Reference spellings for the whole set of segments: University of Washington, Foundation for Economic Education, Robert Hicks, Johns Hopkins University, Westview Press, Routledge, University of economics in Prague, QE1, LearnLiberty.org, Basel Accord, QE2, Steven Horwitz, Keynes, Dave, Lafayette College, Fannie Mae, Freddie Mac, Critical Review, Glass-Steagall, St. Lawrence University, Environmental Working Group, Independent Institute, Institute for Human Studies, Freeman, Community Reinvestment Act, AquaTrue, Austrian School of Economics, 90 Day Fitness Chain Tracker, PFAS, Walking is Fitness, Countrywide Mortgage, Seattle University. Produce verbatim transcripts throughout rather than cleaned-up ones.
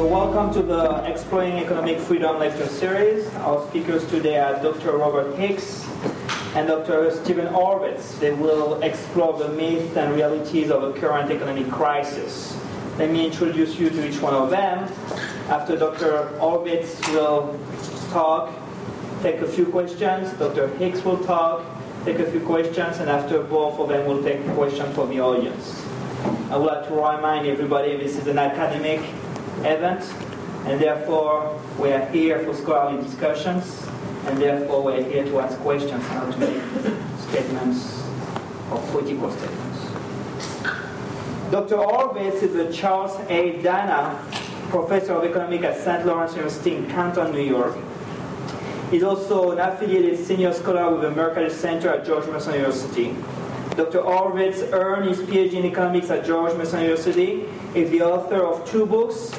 So welcome to the Exploring Economic Freedom lecture series. Our speakers today are Doctor Robert Hicks and Doctor Steven Horwitz. They will explore the myths and realities of the current economic crisis. Let me introduce you to each one of them. After Doctor Horwitz will talk, take a few questions. Doctor Hicks will talk, take a few questions, and after both of them will take questions from the audience. I would like to remind everybody this is an academic event, and therefore we are here for scholarly discussions, and therefore we are here to ask questions, not to make statements or critical statements. Doctor Horwitz is a Charles A. Dana Professor of Economics at Saint Lawrence University in Canton, New York. He's also an affiliated senior scholar with the Mercatus Center at George Mason University. Doctor Horwitz earned his P H D in economics at George Mason University. He's the author of two books,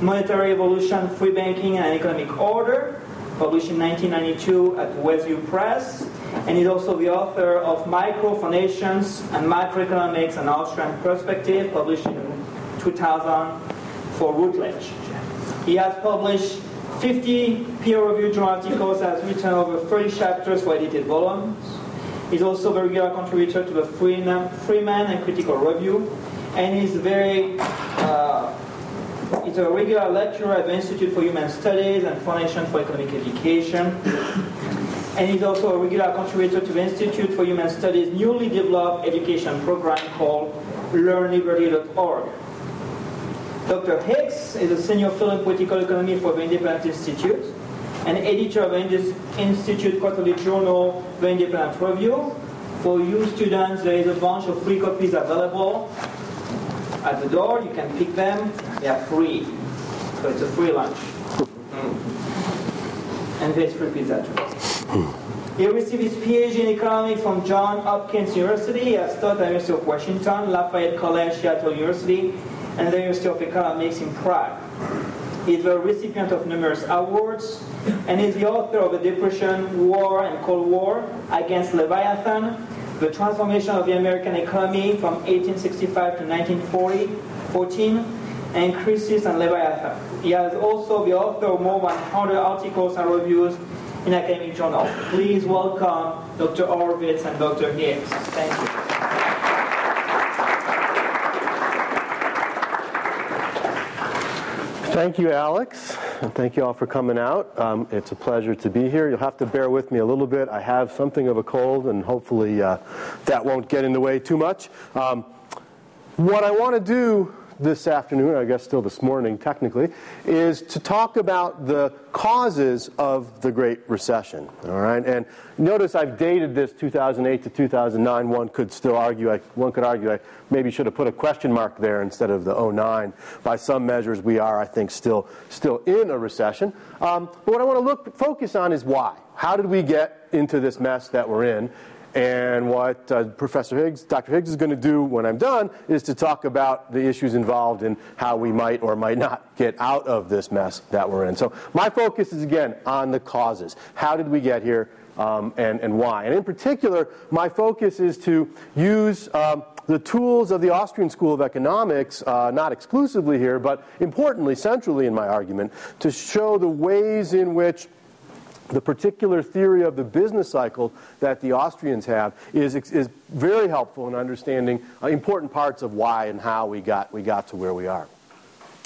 Monetary Evolution, Free Banking and Economic Order, published in nineteen ninety-two at Westview Press, and he's also the author of Micro Foundations and Macroeconomics, an Austrian Perspective, published in two thousand for Routledge. He has published fifty peer-reviewed journal articles, has written over thirty chapters for edited volumes. He's also a regular contributor to the Freeman and Critical Review, and he's very uh, he's a regular lecturer at the Institute for Human Studies and Foundation for Economic Education, and he's also a regular contributor to the Institute for Human Studies' newly developed education program called Learn Liberty dot org. Doctor Hicks is a senior fellow in political economy for the Independent Institute, and editor of the Institute Quarterly Journal, The Independent Review. For you students, there is a bunch of free copies available at the door. You can pick them. They are free. So it's a free lunch. Mm. And there's free pizza too. He received his P H D in economics from Johns Hopkins University. He has taught at the University of Washington, Lafayette College, Seattle University, and the University of Economics in Prague. He is the recipient of numerous awards, and is the author of The Depression, War, and Cold War, Against Leviathan, The Transformation of the American Economy from eighteen sixty-five to nineteen fourteen, and Crisis and Leviathan. He is also the author of more than one hundred articles and reviews in academic journals. Please welcome Doctor Horwitz and Doctor Hicks. Thank you. Thank you, Alex, and thank you all for coming out. Um, it's a pleasure to be here. You'll have to bear with me a little bit. I have something of a cold, and hopefully uh, that won't get in the way too much. Um, what I want to do this afternoon, I guess still this morning technically, is to talk about the causes of the Great Recession. All right, and notice I've dated this two thousand eight to two thousand nine. One could still argue, I, one could argue I maybe should have put a question mark there instead of the oh nine. By some measures, we are, I think, still still in a recession. Um, but what I want to look focus on is why. How did we get into this mess that we're in? And what uh, Professor Hicks, Doctor Hicks is going to do when I'm done is to talk about the issues involved in how we might or might not get out of this mess that we're in. So my focus is, again, on the causes. How did we get here um, and, and why? And in particular, my focus is to use um, the tools of the Austrian School of Economics, uh, not exclusively here, but importantly, centrally in my argument, to show the ways in which the particular theory of the business cycle that the Austrians have is is very helpful in understanding uh, important parts of why and how we got we got to where we are.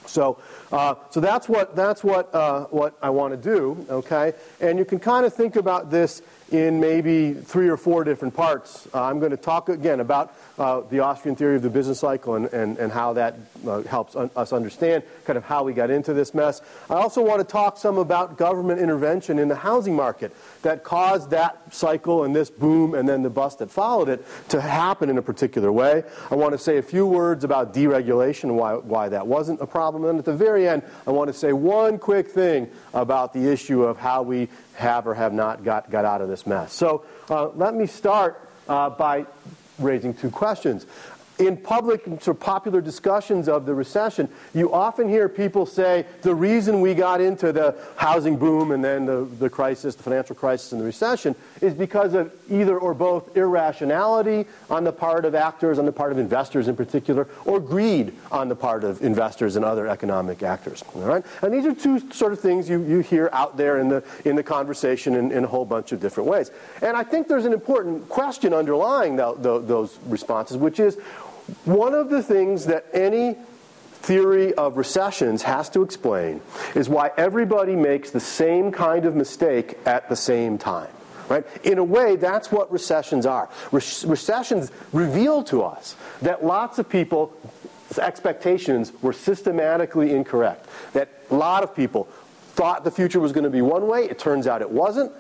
So uh, so that's what that's what uh, what I want to do. Okay, and you can kind of think about this in maybe three or four different parts. Uh, I'm going to talk again about uh, the Austrian theory of the business cycle and, and, and how that uh, helps un- us understand kind of how we got into this mess. I also want to talk some about government intervention in the housing market that caused that cycle and this boom and then the bust that followed it to happen in a particular way. I want to say a few words about deregulation, why why that wasn't a problem. And at the very end, I want to say one quick thing about the issue of how we have or have not got, got out of this mess. So uh, let me start uh, by raising two questions. in public sort of popular discussions of the recession, you often hear people say the reason we got into the housing boom and then the, the crisis, the financial crisis and the recession is because of either or both irrationality on the part of actors, on the part of investors in particular, or greed on the part of investors and other economic actors. All right? And these are two sort of things you, you hear out there in the, in the conversation in, in a whole bunch of different ways. And I think there's an important question underlying the, the, those responses, which is, one of the things that any theory of recessions has to explain is why everybody makes the same kind of mistake at the same time. Right? In a way, that's what recessions are. Re- recessions reveal to us that lots of people's expectations were systematically incorrect, that a lot of people thought the future was going to be one way. It turns out it wasn't.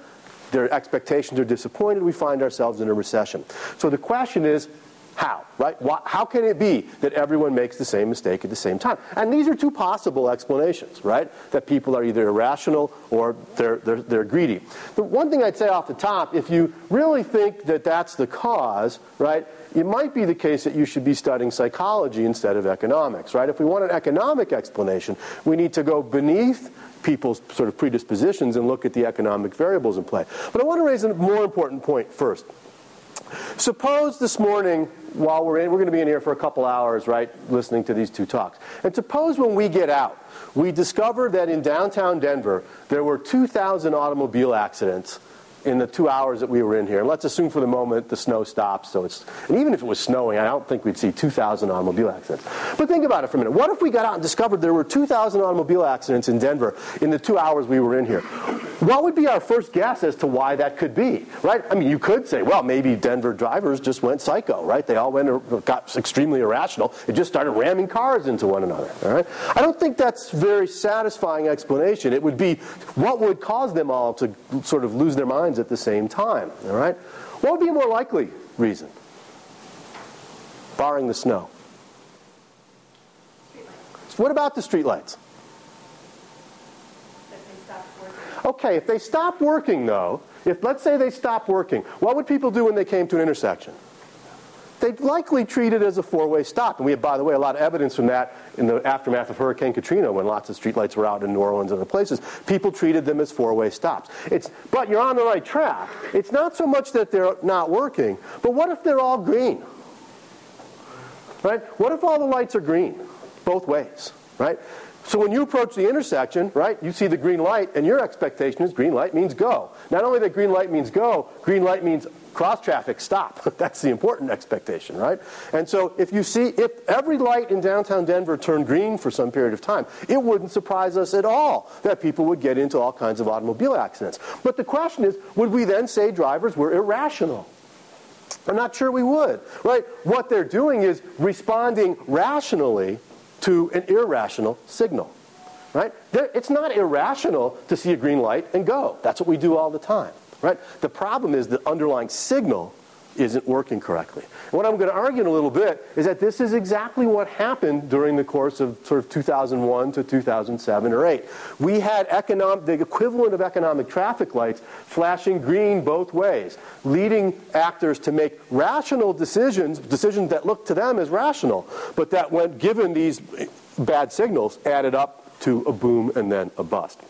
Their expectations are disappointed. We find ourselves in a recession. So the question is, how, right? How can it be that everyone makes the same mistake at the same time? And these are two possible explanations, right? That people are either irrational or they're, they're, they're greedy. The one thing I'd say off the top, if you really think that that's the cause, right, it might be the case that you should be studying psychology instead of economics, right? If we want an economic explanation, we need to go beneath people's sort of predispositions and look at the economic variables in play. But I want to raise a more important point first. Suppose this morning, while we're in, we're going to be in here for a couple hours, right, listening to these two talks. And suppose when we get out, we discover that in downtown Denver, there were two thousand automobile accidents in the two hours that we were in here. And let's assume for the moment the snow stops. So it's, and even if it was snowing, I don't think we'd see two thousand automobile accidents. But think about it for a minute. What if we got out and discovered there were two thousand automobile accidents in Denver in the two hours we were in here? What would be our first guess as to why that could be, right? I mean, you could say, well, maybe Denver drivers just went psycho, right? They all went, got extremely irrational. They just started ramming cars into one another, all right? I don't think that's a very satisfying explanation. It would be what would cause them all to sort of lose their minds at the same time, all right? What would be a more likely reason? Barring the snow. Streetlights. What about the streetlights? Okay, if they stop working, though, if let's say they stop working, what would people do when they came to an intersection? They'd likely treat it as a four-way stop. And we have, by the way, a lot of evidence from that in the aftermath of Hurricane Katrina when lots of streetlights were out in New Orleans and other places. People treated them as four-way stops. It's, but you're on the right track. It's not so much that they're not working, but what if they're all green? Right? What if all the lights are green both ways? Right? So when you approach the intersection, right, you see the green light, and your expectation is green light means go. Not only that green light means go, green light means cross-traffic stop. That's the important expectation, right? And so if you see, if every light in downtown Denver turned green for some period of time, it wouldn't surprise us at all that people would get into all kinds of automobile accidents. But the question is, would we then say drivers were irrational? I'm not sure we would, right? What they're doing is responding rationally to an irrational signal, right? There, it's not irrational to see a green light and go. That's what we do all the time, right? The problem is the underlying signal isn't working correctly. And what I'm going to argue in a little bit is that this is exactly what happened during the course of sort of two thousand one to two thousand seven or eight. We had economic, the equivalent of economic traffic lights flashing green both ways, leading actors to make rational decisions, decisions that looked to them as rational, but that when given these bad signals added up to a boom and then a bust.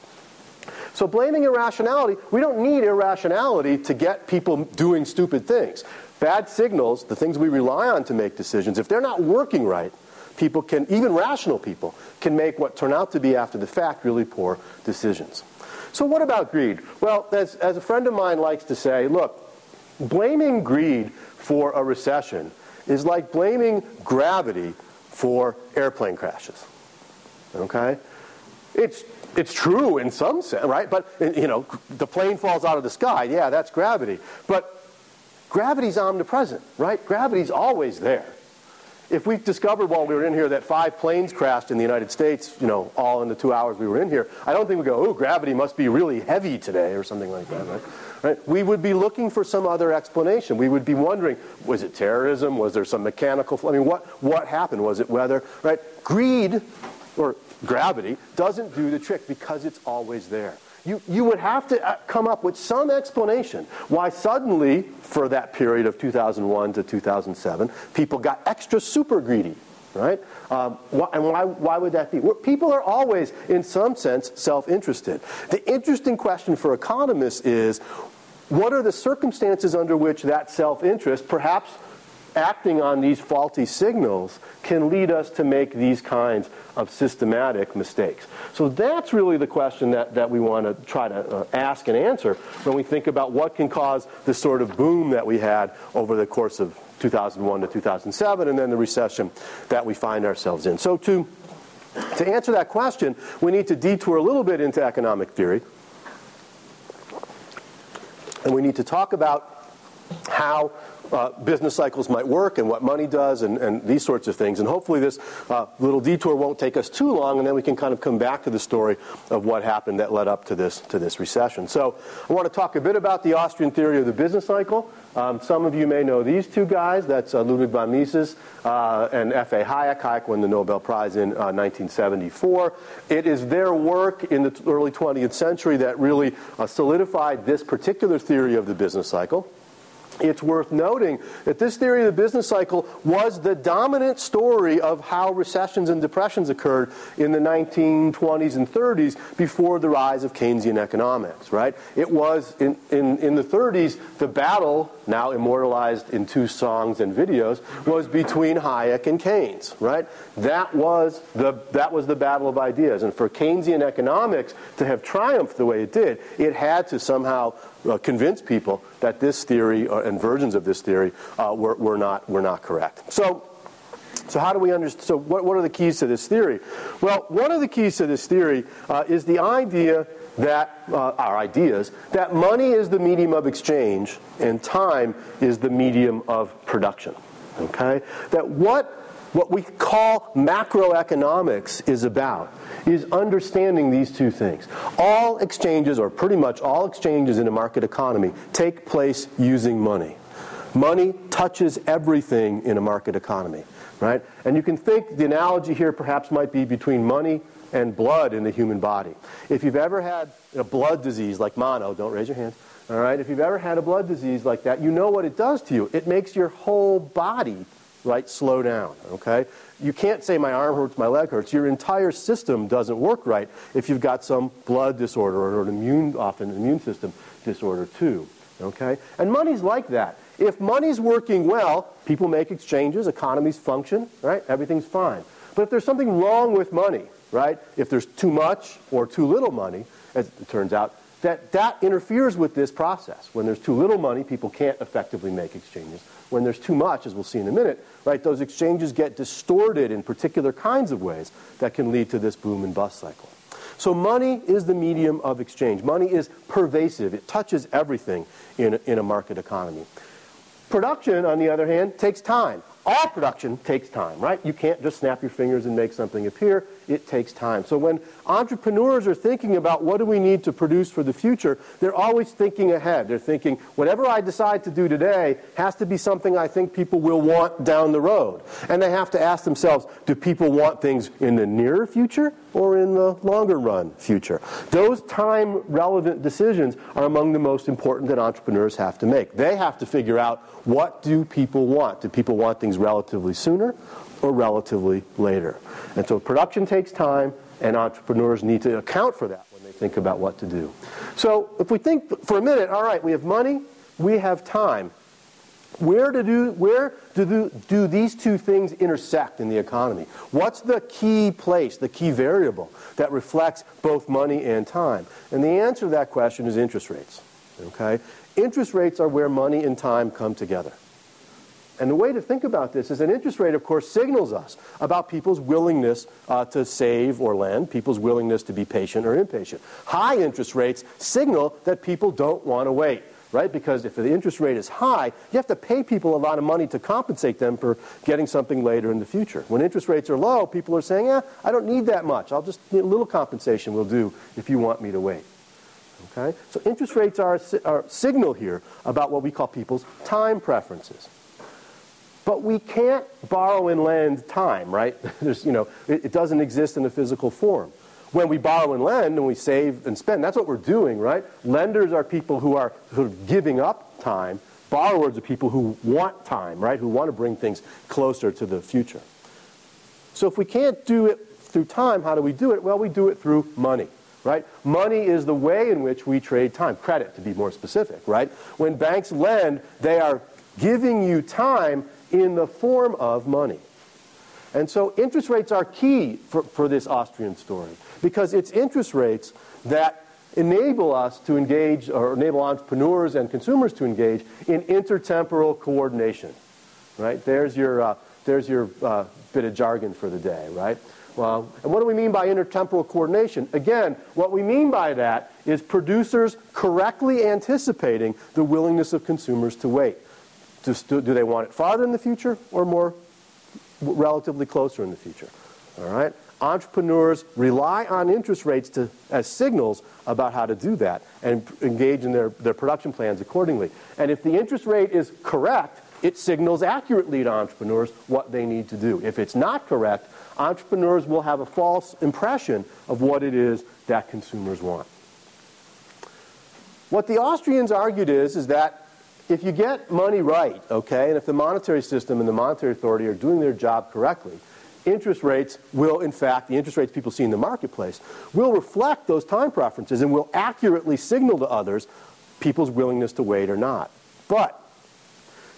So blaming irrationality, we don't need irrationality to get people doing stupid things. Bad signals, the things we rely on to make decisions, if they're not working right, people can, even rational people, can make what turn out to be, after the fact, really poor decisions. So what about greed? Well, as, as a friend of mine likes to say, look, blaming greed for a recession is like blaming gravity for airplane crashes, okay? It's It's true in some sense, right? But, you know, the plane falls out of the sky. Yeah, that's gravity. But gravity's omnipresent, right? Gravity's always there. If we discovered while we were in here that five planes crashed in the United States, you know, all in the two hours we were in here, I don't think we go, oh, gravity must be really heavy today or something like that, right? Right? We would be looking for some other explanation. We would be wondering, was it terrorism? Was there some mechanical... I mean, what, what happened? Was it weather, right? Greed... or gravity, doesn't do the trick because it's always there. You, you would have to come up with some explanation why suddenly, for that period of two thousand one to two thousand seven, people got extra super greedy, right? Um, wh- and why, why would that be? Well, people are always, in some sense, self-interested. The interesting question for economists is, what are the circumstances under which that self-interest, perhaps acting on these faulty signals, can lead us to make these kinds of systematic mistakes? So that's really the question that, that we want to try to uh, ask and answer when we think about what can cause this sort of boom that we had over the course of two thousand one to two thousand seven and then the recession that we find ourselves in. So to, to answer that question, we need to detour a little bit into economic theory. And we need to talk about how Uh, business cycles might work and what money does and, and these sorts of things. And hopefully this uh, little detour won't take us too long, and then we can kind of come back to the story of what happened that led up to this to this recession. So I want to talk a bit about the Austrian theory of the business cycle. Um, some of you may know these two guys. That's uh, Ludwig von Mises uh, and F A Hayek. Hayek won the Nobel Prize in uh, nineteen seventy-four. It is their work in the early twentieth century that really uh, solidified this particular theory of the business cycle. It's worth noting that this theory of the business cycle was the dominant story of how recessions and depressions occurred in the nineteen twenties and thirties before the rise of Keynesian economics, right? It was, in, in, in the thirties, the battle, now immortalized in two songs and videos, was between Hayek and Keynes, right? That was the, that was the battle of ideas. And for Keynesian economics to have triumphed the way it did, it had to somehow Uh, convince people that this theory uh, and versions of this theory uh, were, were not were not correct. So, so how do we understand? So, what what are the keys to this theory? Well, one of the keys to this theory uh, is the idea that uh, our ideas that money is the medium of exchange and time is the medium of production. Okay, that what. What we call macroeconomics is about is understanding these two things. All exchanges, or pretty much all exchanges in a market economy, take place using money. Money touches everything in a market economy, right? And you can think the analogy here perhaps might be between money and blood in the human body. If you've ever had a blood disease like mono, don't raise your hands, all right? If you've ever had a blood disease like that, you know what it does to you. It makes your whole body, right, slow down, okay? You can't say my arm hurts, my leg hurts. Your entire system doesn't work right if you've got some blood disorder or an immune, often an immune system disorder too, okay? And money's like that. If money's working well, people make exchanges, economies function, right? Everything's fine. But if there's something wrong with money, right? If there's too much or too little money, as it turns out, that that interferes with this process. When there's too little money, people can't effectively make exchanges. When there's too much, as we'll see in a minute, right, those exchanges get distorted in particular kinds of ways that can lead to this boom and bust cycle. So money is the medium of exchange. Money is pervasive. It touches everything in a, in a market economy. Production, on the other hand, takes time. All production takes time, right? You can't just snap your fingers and make something appear. It takes time. So when entrepreneurs are thinking about what do we need to produce for the future, they're always thinking ahead. They're thinking, whatever I decide to do today has to be something I think people will want down the road. And they have to ask themselves, do people want things in the near future or in the longer run future? Those time-relevant decisions are among the most important that entrepreneurs have to make. They have to figure out, what do people want? Do people want things relatively sooner or relatively later? And so production takes time, and entrepreneurs need to account for that when they think about what to do. So if we think for a minute, all right, we have money, we have time. Where do, do, where do, do, do these two things intersect in the economy? What's the key place, the key variable that reflects both money and time? And the answer to that question is interest rates. Okay? Interest rates are where money and time come together. And the way to think about this is an interest rate, of course, signals us about people's willingness uh, to save or lend, people's willingness to be patient or impatient. High interest rates signal that people don't want to wait, right? Because if the interest rate is high, you have to pay people a lot of money to compensate them for getting something later in the future. When interest rates are low, people are saying, yeah, I don't need that much. I'll just, a little compensation will do if you want me to wait. Okay? So interest rates are a signal here about what we call people's time preferences. But we can't borrow and lend time, right? There's, you know, it, it doesn't exist in a physical form. when we borrow and lend and we save and spend, that's what we're doing, right? Lenders are people who are sort of giving up time. Borrowers are people who want time, right, who want to bring things closer to the future. So if we can't do it through time, how do we do it? Well, we do it through money, right? Money is the way in which we trade time, credit to be more specific, right? When banks lend, they are giving you time in the form of money. And so interest rates are key for, for this Austrian story, because it's interest rates that enable us to engage, or enable entrepreneurs and consumers to engage in intertemporal coordination, right? There's your, uh, there's your uh, bit of jargon for the day, right? Well, and what do we mean by intertemporal coordination? Again, what we mean by that is producers correctly anticipating the willingness of consumers to wait. Just do, do they want it farther in the future or more relatively closer in the future? All right? Entrepreneurs rely on interest rates to, as signals about how to do that and engage in their, their production plans accordingly. And if the interest rate is correct, it signals accurately to entrepreneurs what they need to do. If it's not correct, entrepreneurs will have a false impression of what it is that consumers want. What the Austrians argued is, is that if you get money right, okay, and if the monetary system and the monetary authority are doing their job correctly, interest rates will, in fact, the interest rates people see in the marketplace will reflect those time preferences and will accurately signal to others people's willingness to wait or not. But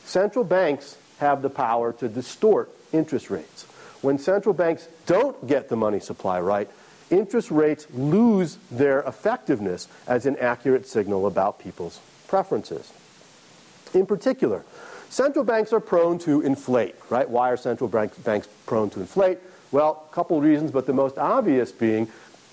central banks have the power to distort interest rates. When central banks don't get the money supply right, interest rates lose their effectiveness as an accurate signal about people's preferences. In particular, central banks are prone to inflate, right? Why are central bank, banks prone to inflate? Well, a couple of reasons, but the most obvious being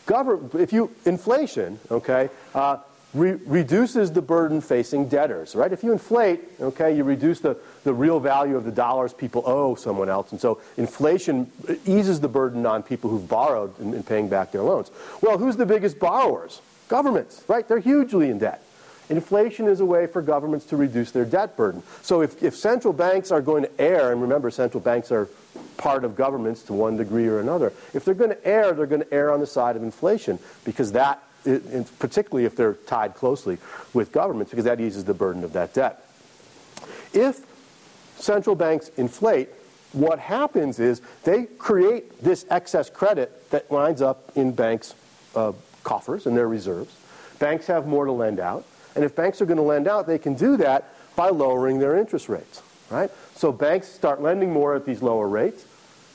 government, if you, inflation, okay, uh, re- reduces the burden facing debtors, right? If you inflate, okay, you reduce the, the real value of the dollars people owe someone else, and so inflation eases the burden on people who've borrowed in, in paying back their loans. Well, who's the biggest borrowers? Governments, right? They're hugely in debt. Inflation is a way for governments to reduce their debt burden. So if, if central banks are going to err, and remember central banks are part of governments to one degree or another, if they're going to err, they're going to err on the side of inflation, because that, particularly if they're tied closely with governments, because that eases the burden of that debt. If central banks inflate, what happens is they create this excess credit that winds up in banks' uh, coffers and their reserves. Banks have more to lend out. And if banks are going to lend out, they can do that by lowering their interest rates, right? So banks start lending more at these lower rates.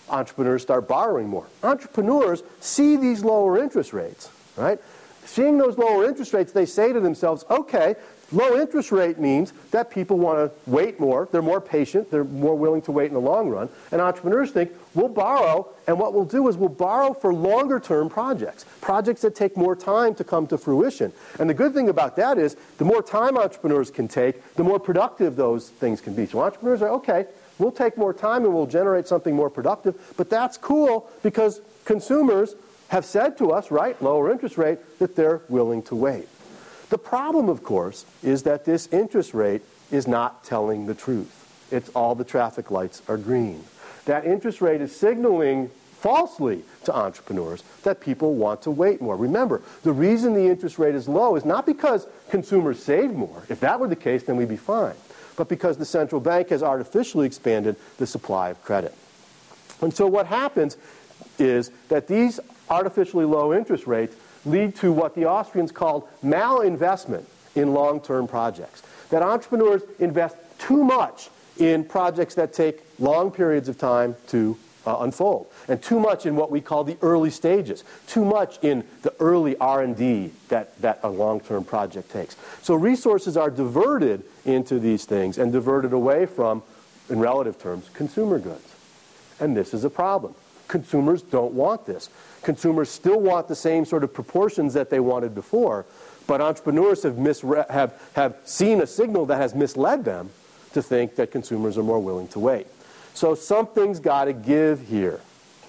Entrepreneurs start borrowing more. Entrepreneurs see these lower interest rates, right? Seeing those lower interest rates, they say to themselves, okay, low interest rate means that people want to wait more. They're more patient. They're more willing to wait in the long run. And entrepreneurs think, we'll borrow, and what we'll do is we'll borrow for longer-term projects, projects that take more time to come to fruition. And the good thing about that is the more time entrepreneurs can take, the more productive those things can be. So entrepreneurs are, okay, we'll take more time and we'll generate something more productive, but that's cool because consumers have said to us, right, lower interest rate, that they're willing to wait. The problem, of course, is that this interest rate is not telling the truth. It's all the traffic lights are green. That interest rate is signaling falsely to entrepreneurs that people want to wait more. Remember, the reason the interest rate is low is not because consumers save more. If that were the case, then we'd be fine. But because the central bank has artificially expanded the supply of credit. And so what happens is that these artificially low interest rates lead to what the Austrians called malinvestment in long-term projects. That entrepreneurs invest too much in projects that take long periods of time to uh, unfold, and too much in what we call the early stages, too much in the early R and D that, that a long-term project takes. So resources are diverted into these things and diverted away from, in relative terms, consumer goods. And this is a problem. Consumers don't want this. Consumers still want the same sort of proportions that they wanted before, but entrepreneurs have misre- have, have seen a signal that has misled them to think that consumers are more willing to wait. So something's got to give here,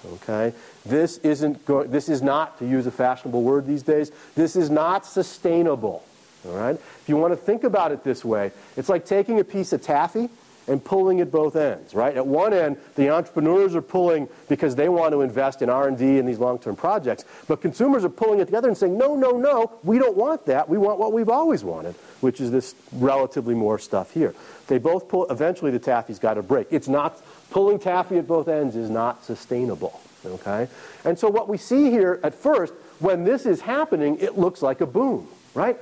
okay? This isn't go- this is not, to use a fashionable word these days, this is not sustainable, all right? If you want to think about it this way, it's like taking a piece of taffy and pulling at both ends, right? At one end, the entrepreneurs are pulling because they want to invest in R and D and these long-term projects, but consumers are pulling it together and saying, no, no, no, we don't want that. We want what we've always wanted, which is this relatively more stuff here. They both pull, eventually the taffy's got to break. It's not, pulling taffy at both ends is not sustainable, okay? And so what we see here at first, when this is happening, it looks like a boom, right?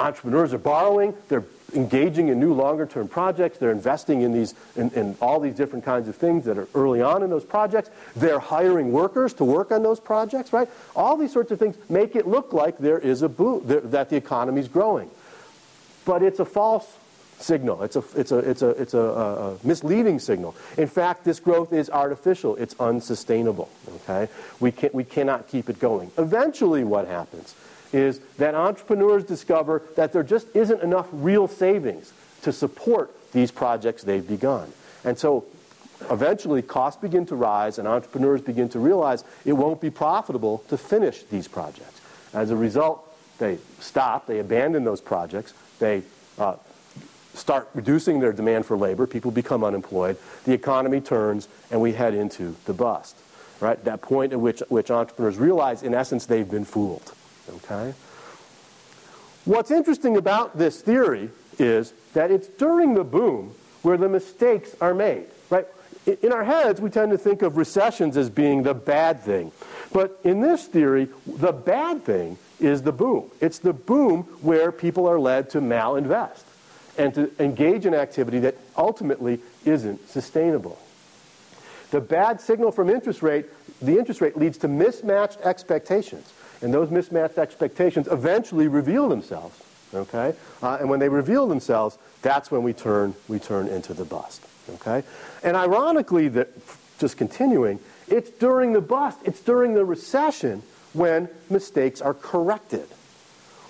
Entrepreneurs are borrowing, they're engaging in new longer-term projects, they're investing in these in, in all these different kinds of things that are early on in those projects, they're hiring workers to work on those projects, right? All these sorts of things make it look like there is a boom, that the economy's growing. But it's a false signal. It's a it's a it's a it's a, a misleading signal. In fact, this growth is artificial. It's unsustainable, okay? We can we cannot keep it going. Eventually what happens is that entrepreneurs discover that there just isn't enough real savings to support these projects they've begun. And so eventually costs begin to rise and entrepreneurs begin to realize it won't be profitable to finish these projects. As a result, they stop, they abandon those projects, they uh, start reducing their demand for labor, people become unemployed, the economy turns, and we head into the bust, right? That point at which, which entrepreneurs realize, in essence, they've been fooled. Okay. What's interesting about this theory is that it's during the boom where the mistakes are made, right? In our heads, we tend to think of recessions as being the bad thing. But in this theory, the bad thing is the boom. It's the boom where people are led to malinvest and to engage in activity that ultimately isn't sustainable. The bad signal from interest rate, the interest rate leads to mismatched expectations. And those mismatched expectations eventually reveal themselves, okay? Uh, and when they reveal themselves, that's when we turn we turn into the bust, okay? And ironically, the, just continuing, it's during the bust, it's during the recession when mistakes are corrected.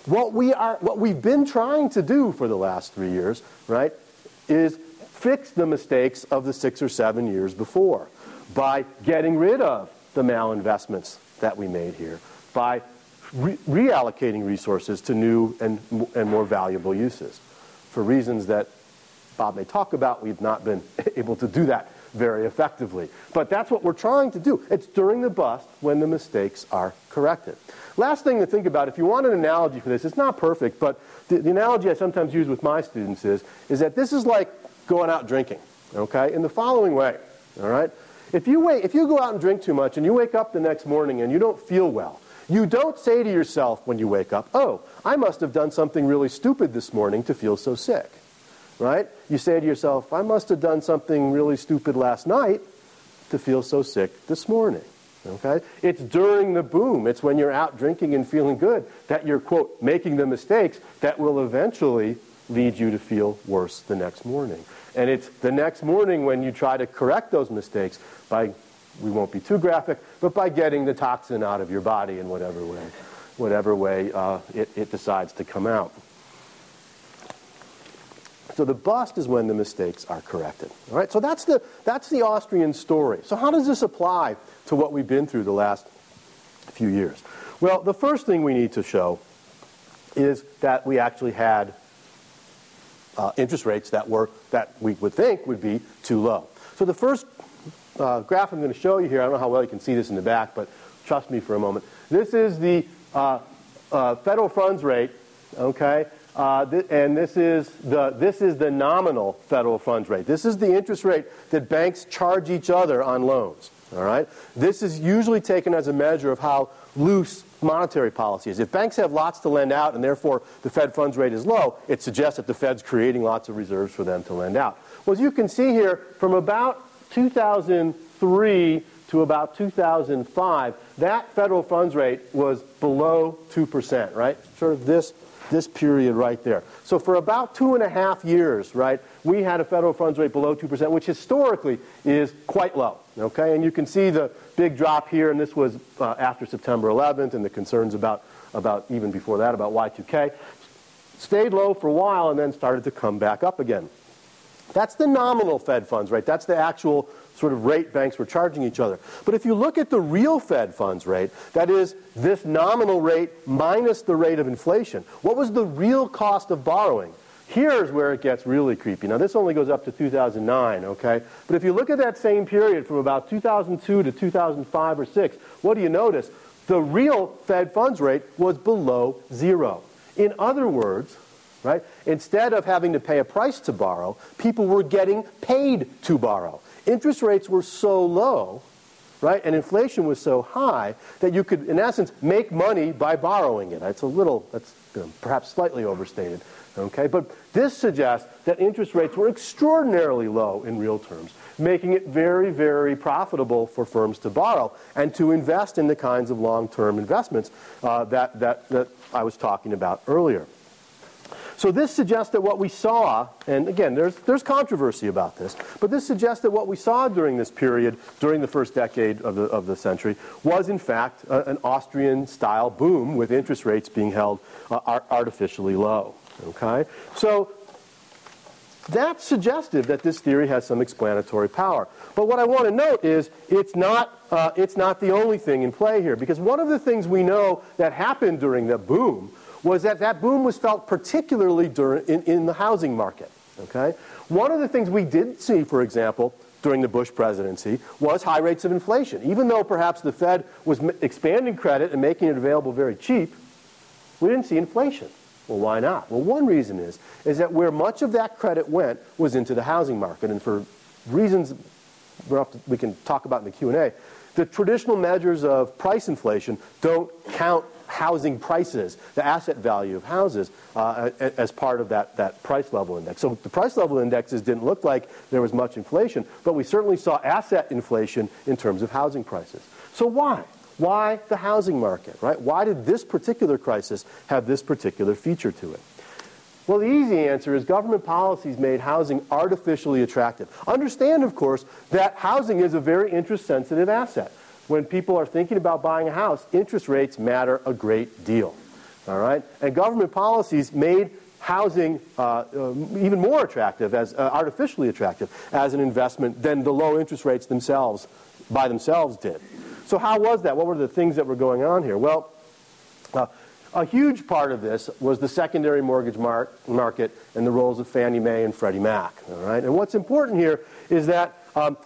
What we are, what we've been trying to do for the last three years, right, is fix the mistakes of the six or seven years before by getting rid of the malinvestments that we made here, by re- reallocating resources to new and, and more valuable uses. For reasons that Bob may talk about, we've not been able to do that very effectively. But that's what we're trying to do. It's during the bust when the mistakes are corrected. Last thing to think about, if you want an analogy for this, it's not perfect, but the, the analogy I sometimes use with my students is, is that this is like going out drinking, okay, in the following way, all right? If you wait, if you go out and drink too much and you wake up the next morning and you don't feel well, you don't say to yourself when you wake up, oh, I must have done something really stupid this morning to feel so sick, right? You say to yourself, I must have done something really stupid last night to feel so sick this morning, okay? It's during the boom. It's when you're out drinking and feeling good that you're, quote, making the mistakes that will eventually lead you to feel worse the next morning. And it's the next morning when you try to correct those mistakes by, we won't be too graphic, but by getting the toxin out of your body in whatever way, whatever way uh, it, it decides to come out. So the bust is when the mistakes are corrected. All right. So that's the that's the Austrian story. So how does this apply to what we've been through the last few years? Well, the first thing we need to show is that we actually had uh, interest rates that were that we would think would be too low. So the first Uh, graph I'm going to show you here, I don't know how well you can see this in the back, but trust me for a moment. This is the uh, uh, federal funds rate, okay, uh, th- and this is the this is the nominal federal funds rate. This is the interest rate that banks charge each other on loans. All right, this is usually taken as a measure of how loose monetary policy is. If banks have lots to lend out, and therefore the Fed funds rate is low, it suggests that the Fed's creating lots of reserves for them to lend out. Well, as you can see here, from about two thousand three to about two thousand five, that federal funds rate was below two percent, right? Sort of this this period right there. So for about two and a half years, right, we had a federal funds rate below two percent, which historically is quite low, okay? And you can see the big drop here, and this was uh, after September eleventh and the concerns about, about even before that, about Y two K. Stayed low for a while and then started to come back up again. That's the nominal Fed funds rate. That's the actual sort of rate banks were charging each other. But if you look at the real Fed funds rate, that is this nominal rate minus the rate of inflation, what was the real cost of borrowing? Here's where it gets really creepy. Now, this only goes up to two thousand nine, okay? But if you look at that same period from about two thousand two to two thousand five or six, what do you notice? The real Fed funds rate was below zero. In other words, right, instead of having to pay a price to borrow, people were getting paid to borrow. Interest rates were so low, right, and inflation was so high that you could, in essence, make money by borrowing it. It's a little, that's perhaps slightly overstated. Okay, but this suggests that interest rates were extraordinarily low in real terms, making it very, very profitable for firms to borrow and to invest in the kinds of long-term investments uh, that, that, that I was talking about earlier. So this suggests that what we saw, and again, there's, there's controversy about this, but this suggests that what we saw during this period, during the first decade of the, of the century, was in fact a, an Austrian-style boom with interest rates being held uh, artificially low. Okay, so that's suggestive that this theory has some explanatory power. But what I want to note is it's not uh, it's not the only thing in play here, because one of the things we know that happened during the boom was that that boom was felt particularly during, in, in the housing market. Okay, one of the things we did see, for example, during the Bush presidency was high rates of inflation. Even though perhaps the Fed was m- expanding credit and making it available very cheap, we didn't see inflation. Well, why not? Well, one reason is, is that where much of that credit went was into the housing market. And for reasons we can talk about in the Q and A, the traditional measures of price inflation don't count housing prices, the asset value of houses, uh, as part of that, that price level index. So the price level indexes didn't look like there was much inflation, but we certainly saw asset inflation in terms of housing prices. So why? Why the housing market, right? Why did this particular crisis have this particular feature to it? Well, the easy answer is government policies made housing artificially attractive. Understand, of course, that housing is a very interest-sensitive asset. When people are thinking about buying a house, interest rates matter a great deal, all right? And government policies made housing uh, uh, even more attractive, as uh, artificially attractive, as an investment than the low interest rates themselves, by themselves, did. So how was that? What were the things that were going on here? Well, uh, a huge part of this was the secondary mortgage mar- market and the roles of Fannie Mae and Freddie Mac. All right? And what's important here is that um,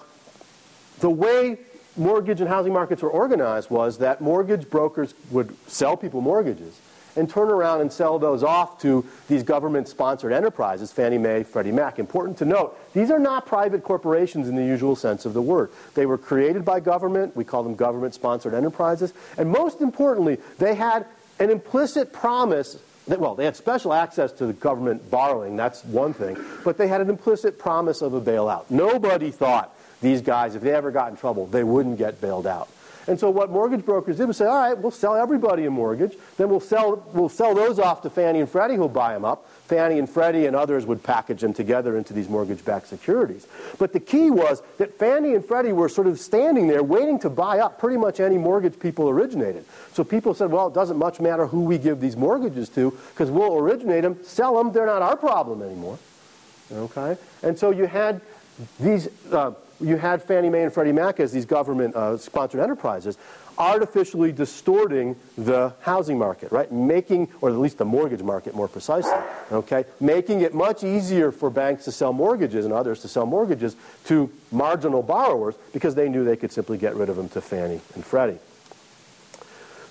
the way mortgage and housing markets were organized was that mortgage brokers would sell people mortgages and turn around and sell those off to these government-sponsored enterprises, Fannie Mae, Freddie Mac. Important to note, these are not private corporations in the usual sense of the word. They were created by government. We call them government-sponsored enterprises. And most importantly, they had an implicit promise that, well, they had special access to the government borrowing. That's one thing. But they had an implicit promise of a bailout. Nobody thought these guys, if they ever got in trouble, they wouldn't get bailed out. And so what mortgage brokers did was say, all right, we'll sell everybody a mortgage. Then we'll sell we'll sell those off to Fannie and Freddie, who'll buy them up. Fannie and Freddie and others would package them together into these mortgage-backed securities. But the key was that Fannie and Freddie were sort of standing there waiting to buy up pretty much any mortgage people originated. So people said, well, it doesn't much matter who we give these mortgages to because we'll originate them, sell them. They're not our problem anymore. Okay? And so you had these... Uh, You had Fannie Mae and Freddie Mac as these government-sponsored uh, enterprises artificially distorting the housing market, right? Making, or at least the mortgage market more precisely, okay? Making it much easier for banks to sell mortgages and others to sell mortgages to marginal borrowers because they knew they could simply get rid of them to Fannie and Freddie.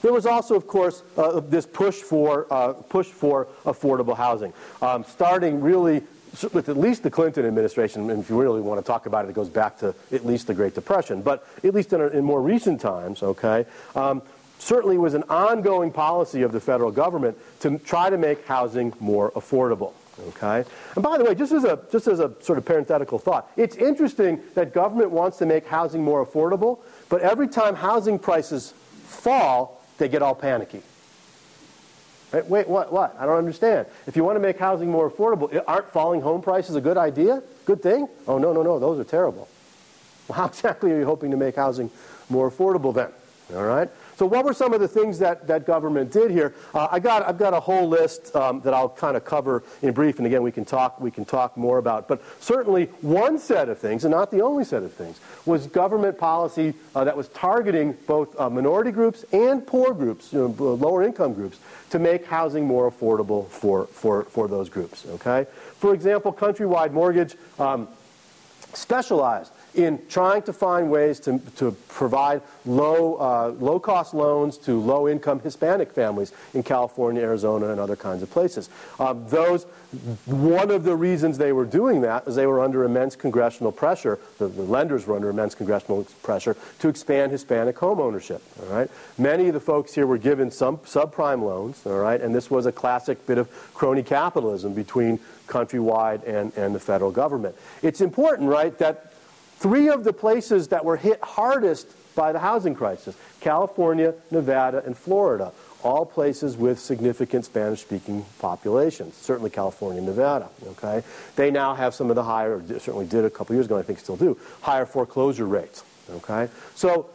There was also, of course, uh, this push for uh, push for affordable housing, um, starting really with at least the Clinton administration, and if you really want to talk about it, it goes back to at least the Great Depression. But at least in, in more recent times, okay, um, certainly was an ongoing policy of the federal government to try to make housing more affordable. Okay, and by the way, just as a just as a sort of parenthetical thought, it's interesting that government wants to make housing more affordable, but every time housing prices fall, they get all panicky. Right? Wait, what, what? I don't understand. If you want to make housing more affordable, aren't falling home prices a good idea? Good thing? Oh, no, no, no, those are terrible. Well, how exactly are you hoping to make housing more affordable then? All right? So what were some of the things that, that government did here? Uh, I got, I've got a whole list um, that I'll kind of cover in brief, and again, we can talk we can talk more about. But certainly one set of things, and not the only set of things, was government policy uh, that was targeting both uh, minority groups and poor groups, you know, lower income groups, to make housing more affordable for, for, for those groups, okay? For example, Countrywide Mortgage um, specialized in trying to find ways to, to provide low, uh, low-cost loans to low-income Hispanic families in California, Arizona, and other kinds of places. Uh, those, one of the reasons they were doing that is they were under immense congressional pressure, the, the lenders were under immense congressional pressure to expand Hispanic home ownership, all right? Many of the folks here were given some subprime loans, all right? And this was a classic bit of crony capitalism between Countrywide and, and the federal government. It's important, right, that three of the places that were hit hardest by the housing crisis, California, Nevada, and Florida, all places with significant Spanish-speaking populations, certainly California and Nevada, okay? They now have some of the higher, certainly did a couple years ago, I think still do, higher foreclosure rates, okay? So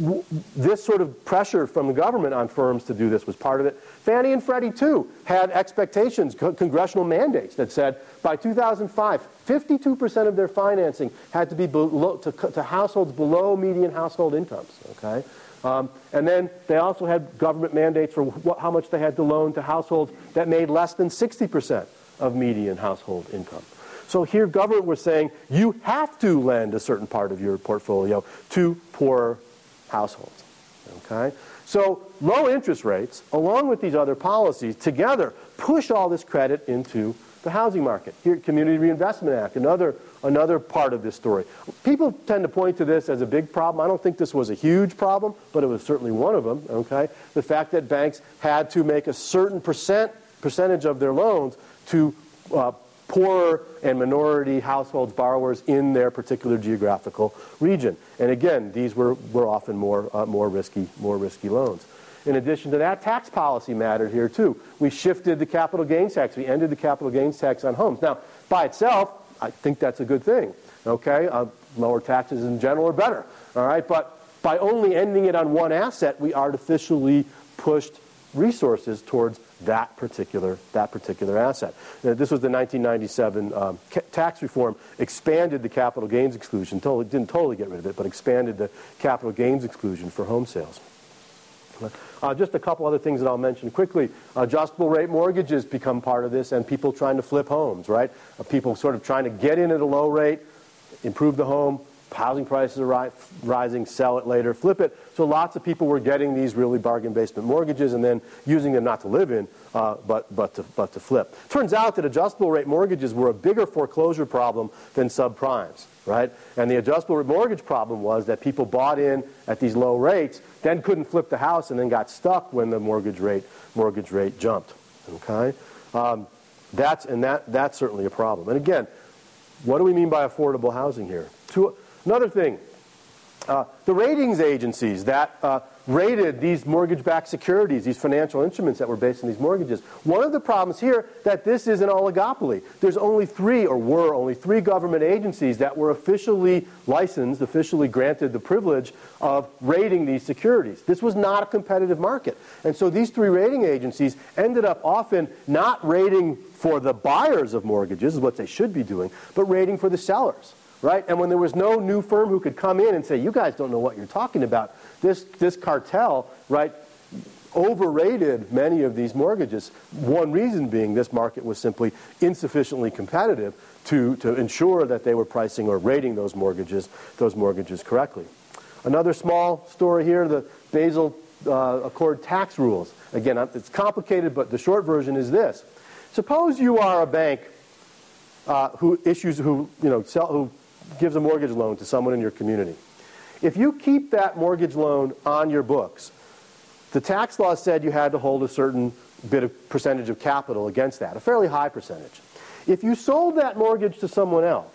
w- this sort of pressure from the government on firms to do this was part of it. Fannie and Freddie, too, had expectations, co- congressional mandates that said by two thousand five, fifty-two percent of their financing had to be below, to, to households below median household incomes, okay? Um, and then they also had government mandates for what, how much they had to loan to households that made less than sixty percent of median household income. So here government was saying, you have to lend a certain part of your portfolio to poorer households, okay? So low interest rates, along with these other policies, together push all this credit into the housing market. Here, Community Reinvestment Act, another, another part of this story. People tend to point to this as a big problem. I don't think this was a huge problem, but it was certainly one of them, okay? The fact that banks had to make a certain percent percentage of their loans to uh, poorer and minority households, borrowers in their particular geographical region. And again, these were, were often more, uh, more, risky, more risky loans. In addition to that, tax policy mattered here too. We shifted the capital gains tax. We ended the capital gains tax on homes. Now, by itself, I think that's a good thing, okay? Uh, lower taxes in general are better, all right? But by only ending it on one asset, we artificially pushed resources towards that particular that particular asset. Now, this was the nineteen ninety-seven um, ca- tax reform, expanded the capital gains exclusion, totally, didn't totally get rid of it, but expanded the capital gains exclusion for home sales. Uh, just a couple other things that I'll mention quickly. Adjustable rate mortgages become part of this, and people trying to flip homes, right? Uh, people sort of trying to get in at a low rate, improve the home, housing prices are ri- rising, sell it later, flip it. So lots of people were getting these really bargain basement mortgages and then using them not to live in, uh, but, but, to, but to flip. Turns out that adjustable rate mortgages were a bigger foreclosure problem than subprimes, right? And the adjustable rate mortgage problem was that people bought in at these low rates, then couldn't flip the house, and then got stuck when the mortgage rate mortgage rate jumped, okay? Um, that's, and that, that's certainly a problem. And again, what do we mean by affordable housing here? Two, Another thing, uh, the ratings agencies that uh, rated these mortgage-backed securities, these financial instruments that were based on these mortgages, one of the problems here that this is an oligopoly. There's only three, or were only three government agencies that were officially licensed, officially granted the privilege of rating these securities. This was not a competitive market. And so these three rating agencies ended up often not rating for the buyers of mortgages, is what they should be doing, but rating for the sellers. Right? And when there was no new firm who could come in and say, you guys don't know what you're talking about, this this cartel, right, overrated many of these mortgages. One reason being this market was simply insufficiently competitive to, to ensure that they were pricing or rating those mortgages, those mortgages correctly. Another small story here, the Basel uh, Accord tax rules. Again, it's complicated, but the short version is this. Suppose you are a bank uh, who issues, who, you know, sell, who gives a mortgage loan to someone in your community. If you keep that mortgage loan on your books, the tax law said you had to hold a certain bit of percentage of capital against that, a fairly high percentage. If you sold that mortgage to someone else,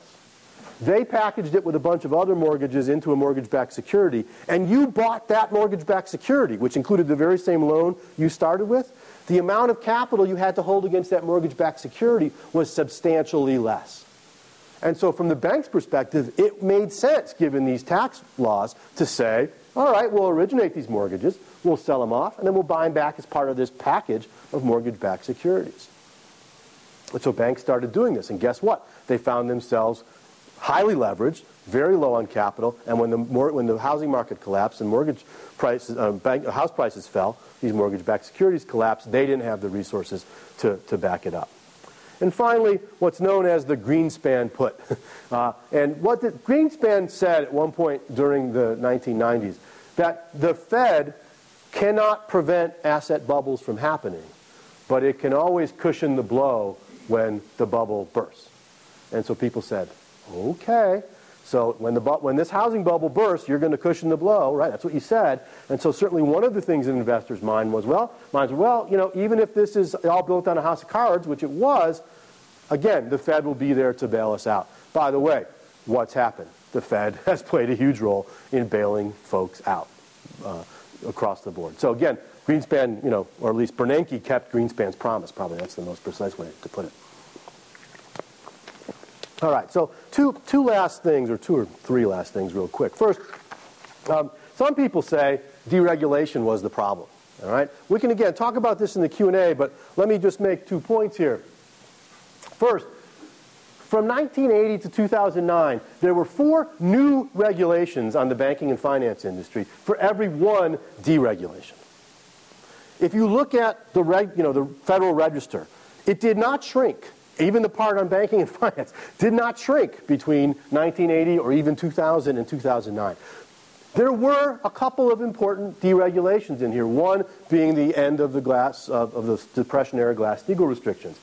they packaged it with a bunch of other mortgages into a mortgage-backed security, and you bought that mortgage-backed security, which included the very same loan you started with, the amount of capital you had to hold against that mortgage-backed security was substantially less. And so from the bank's perspective, it made sense, given these tax laws, to say, all right, we'll originate these mortgages, we'll sell them off, and then we'll buy them back as part of this package of mortgage-backed securities. And so banks started doing this, and guess what? They found themselves highly leveraged, very low on capital, and when the mor- when the housing market collapsed and mortgage prices, uh, bank, house prices fell, these mortgage-backed securities collapsed. They didn't have the resources to, to back it up. And finally, what's known as the Greenspan put. Uh, and what the Greenspan said at one point during the nineteen nineties, that the Fed cannot prevent asset bubbles from happening, but it can always cushion the blow when the bubble bursts. And so people said, okay, so when, the bu- when this housing bubble bursts, you're going to cushion the blow, right? That's what you said. And so certainly one of the things in investors' mind was, well, minds were, well, you know, even if this is all built on a house of cards, which it was, again, the Fed will be there to bail us out. By the way, what's happened? The Fed has played a huge role in bailing folks out uh, across the board. So again, Greenspan, you know, or at least Bernanke kept Greenspan's promise. Probably that's the most precise way to put it. All right, so two two last things, or two or three last things real quick. First, um, some people say deregulation was the problem, all right? We can, again, talk about this in the Q and A, but let me just make two points here. First, from nineteen eighty to two thousand nine, there were four new regulations on the banking and finance industry for every one deregulation. If you look at the reg, you know, the Federal Register, it did not shrink. Even the part on banking and finance did not shrink between nineteen eighty or even two thousand and two thousand nine. There were a couple of important deregulations in here, one being the end of the glass of, of the Depression-era Glass-Steagall restrictions.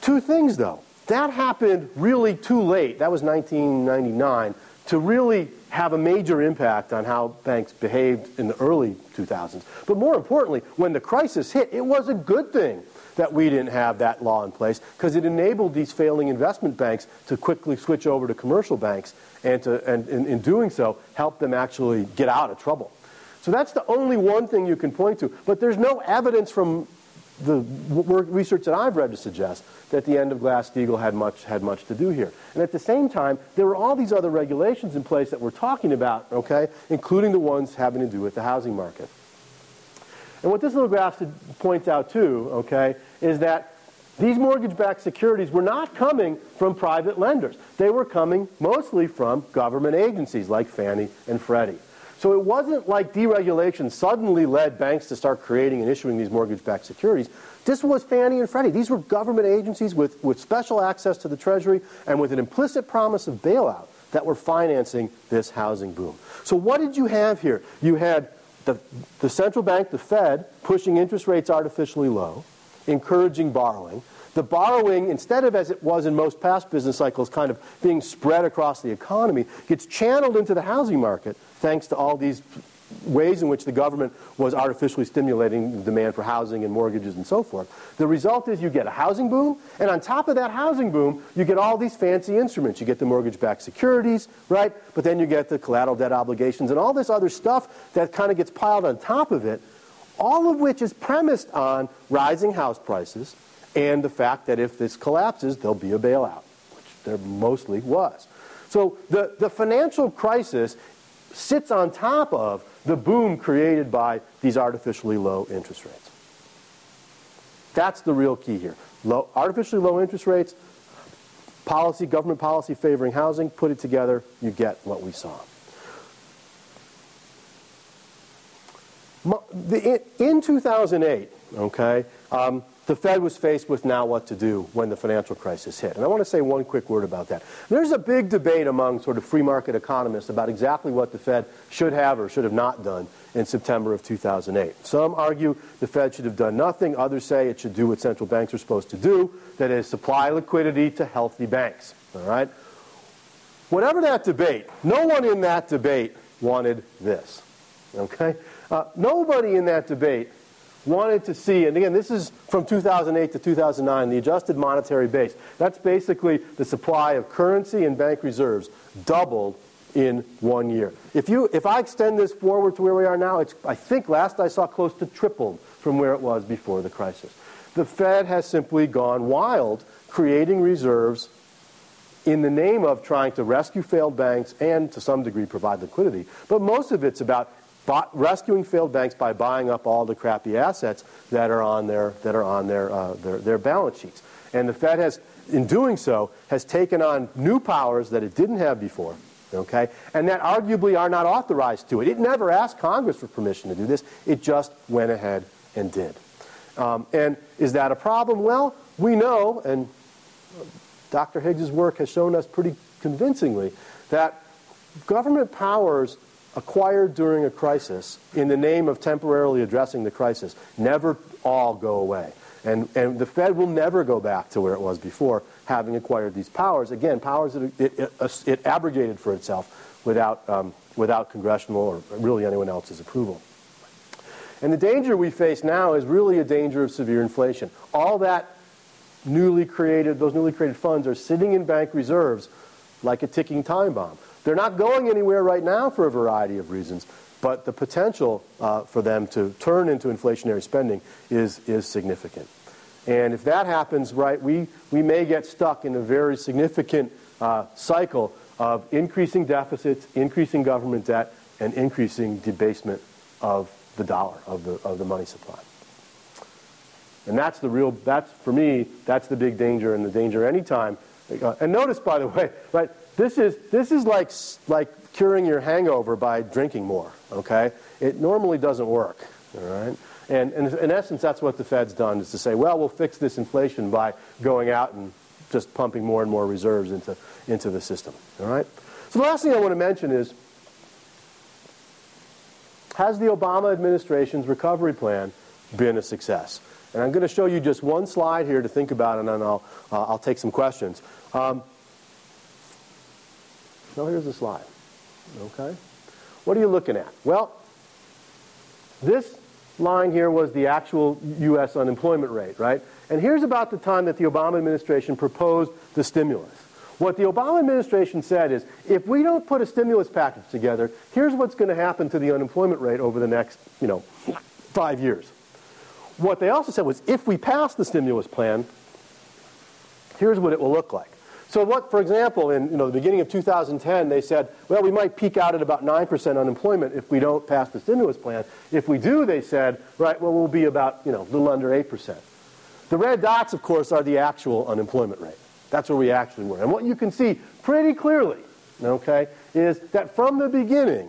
Two things, though. That happened really too late. That was nineteen ninety-nine to really have a major impact on how banks behaved in the early two thousands. But more importantly, when the crisis hit, it was a good thing that we didn't have that law in place, because it enabled these failing investment banks to quickly switch over to commercial banks, and to, and in doing so, help them actually get out of trouble. So that's the only one thing you can point to. But there's no evidence from the research that I've read to suggest that the end of Glass-Steagall had much had much to do here. And at the same time, there were all these other regulations in place that we're talking about, okay, including the ones having to do with the housing market. And what this little graph points out, too, okay, is that these mortgage-backed securities were not coming from private lenders. They were coming mostly from government agencies like Fannie and Freddie. So it wasn't like deregulation suddenly led banks to start creating and issuing these mortgage-backed securities. This was Fannie and Freddie. These were government agencies with, with special access to the Treasury and with an implicit promise of bailout that were financing this housing boom. So what did you have here? You had The, the central bank, the Fed, pushing interest rates artificially low, encouraging borrowing. The borrowing, instead of as it was in most past business cycles, kind of being spread across the economy, gets channeled into the housing market thanks to all these ways in which the government was artificially stimulating the demand for housing and mortgages and so forth. The result is you get a housing boom, and on top of that housing boom, you get all these fancy instruments. You get the mortgage-backed securities, right? But then you get the collateral debt obligations and all this other stuff that kind of gets piled on top of it, all of which is premised on rising house prices and the fact that if this collapses, there'll be a bailout, which there mostly was. So the, the financial crisis sits on top of the boom created by these artificially low interest rates. That's the real key here. Low, artificially low interest rates, policy, government policy favoring housing, put it together, you get what we saw. In two thousand eight, okay, um, the Fed was faced with now what to do when the financial crisis hit. And I want to say one quick word about that. There's a big debate among sort of free market economists about exactly what the Fed should have or should have not done in September of two thousand eight. Some argue the Fed should have done nothing. Others say it should do what central banks are supposed to do, that is, supply liquidity to healthy banks. All right? Whatever that debate, no one in that debate wanted this. Okay? Uh, nobody in that debate wanted to see, and again, this is from two thousand eight to two thousand nine, the adjusted monetary base. That's basically the supply of currency and bank reserves doubled in one year. If you, if I extend this forward to where we are now, it's, I think last I saw close to tripled from where it was before the crisis. The Fed has simply gone wild creating reserves in the name of trying to rescue failed banks and, to some degree, provide liquidity. But most of it's about rescuing failed banks by buying up all the crappy assets that are on their that are on their uh, their, their balance sheets. And the Fed has, in doing so, has taken on new powers that it didn't have before, okay, and that arguably are not authorized to it. It never asked Congress for permission to do this. It just went ahead and did. Um, and is that a problem? Well, we know, and Doctor Higgs's work has shown us pretty convincingly, that government powers acquired during a crisis in the name of temporarily addressing the crisis never all go away. And, and the Fed will never go back to where it was before, having acquired these powers. Again, powers that it, it, it, it abrogated for itself without, um, without congressional or really anyone else's approval. And the danger we face now is really a danger of severe inflation. All that newly created, those newly created funds are sitting in bank reserves like a ticking time bomb. They're not going anywhere right now for a variety of reasons, but the potential uh, for them to turn into inflationary spending is, is significant. And if that happens, right, we, we may get stuck in a very significant uh, cycle of increasing deficits, increasing government debt, and increasing debasement of the dollar, of the, of the money supply. And that's the real, that's, for me, that's the big danger, and the danger anytime. Uh, and notice, by the way, right, this is, this is like, like curing your hangover by drinking more, okay? It normally doesn't work, all right? And, and in essence, that's what the Fed's done, is to say, well, we'll fix this inflation by going out and just pumping more and more reserves into, into the system, all right? So the last thing I want to mention is, has the Obama administration's recovery plan been a success? And I'm going to show you just one slide here to think about, and then I'll, uh, I'll take some questions. Um, so here's the slide. Okay. What are you looking at? Well, this line here was the actual U S unemployment rate, right? And here's about the time that the Obama administration proposed the stimulus. What the Obama administration said is, if we don't put a stimulus package together, here's what's going to happen to the unemployment rate over the next, you know, five years. What they also said was, if we pass the stimulus plan, here's what it will look like. So what, for example, in you know, the beginning of two thousand ten, they said, well, we might peak out at about nine percent unemployment if we don't pass the stimulus plan. If we do, they said, right, well, we'll be about, you know, a little under eight percent. The red dots, of course, are the actual unemployment rate. That's where we actually were. And what you can see pretty clearly, okay, is that from the beginning,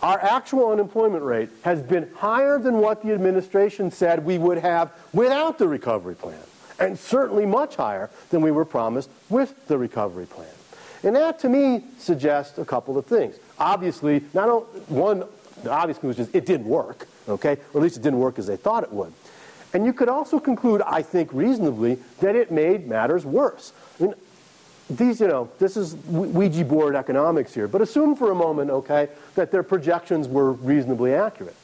our actual unemployment rate has been higher than what the administration said we would have without the recovery plan, and certainly much higher than we were promised with the recovery plan. And that, to me, suggests a couple of things. Obviously, not only, one, the obvious conclusion is it didn't work, okay, or at least it didn't work as they thought it would. And you could also conclude, I think reasonably, that it made matters worse. I mean, these, you know, this is Ouija board economics here, but assume for a moment, okay, that their projections were reasonably accurate.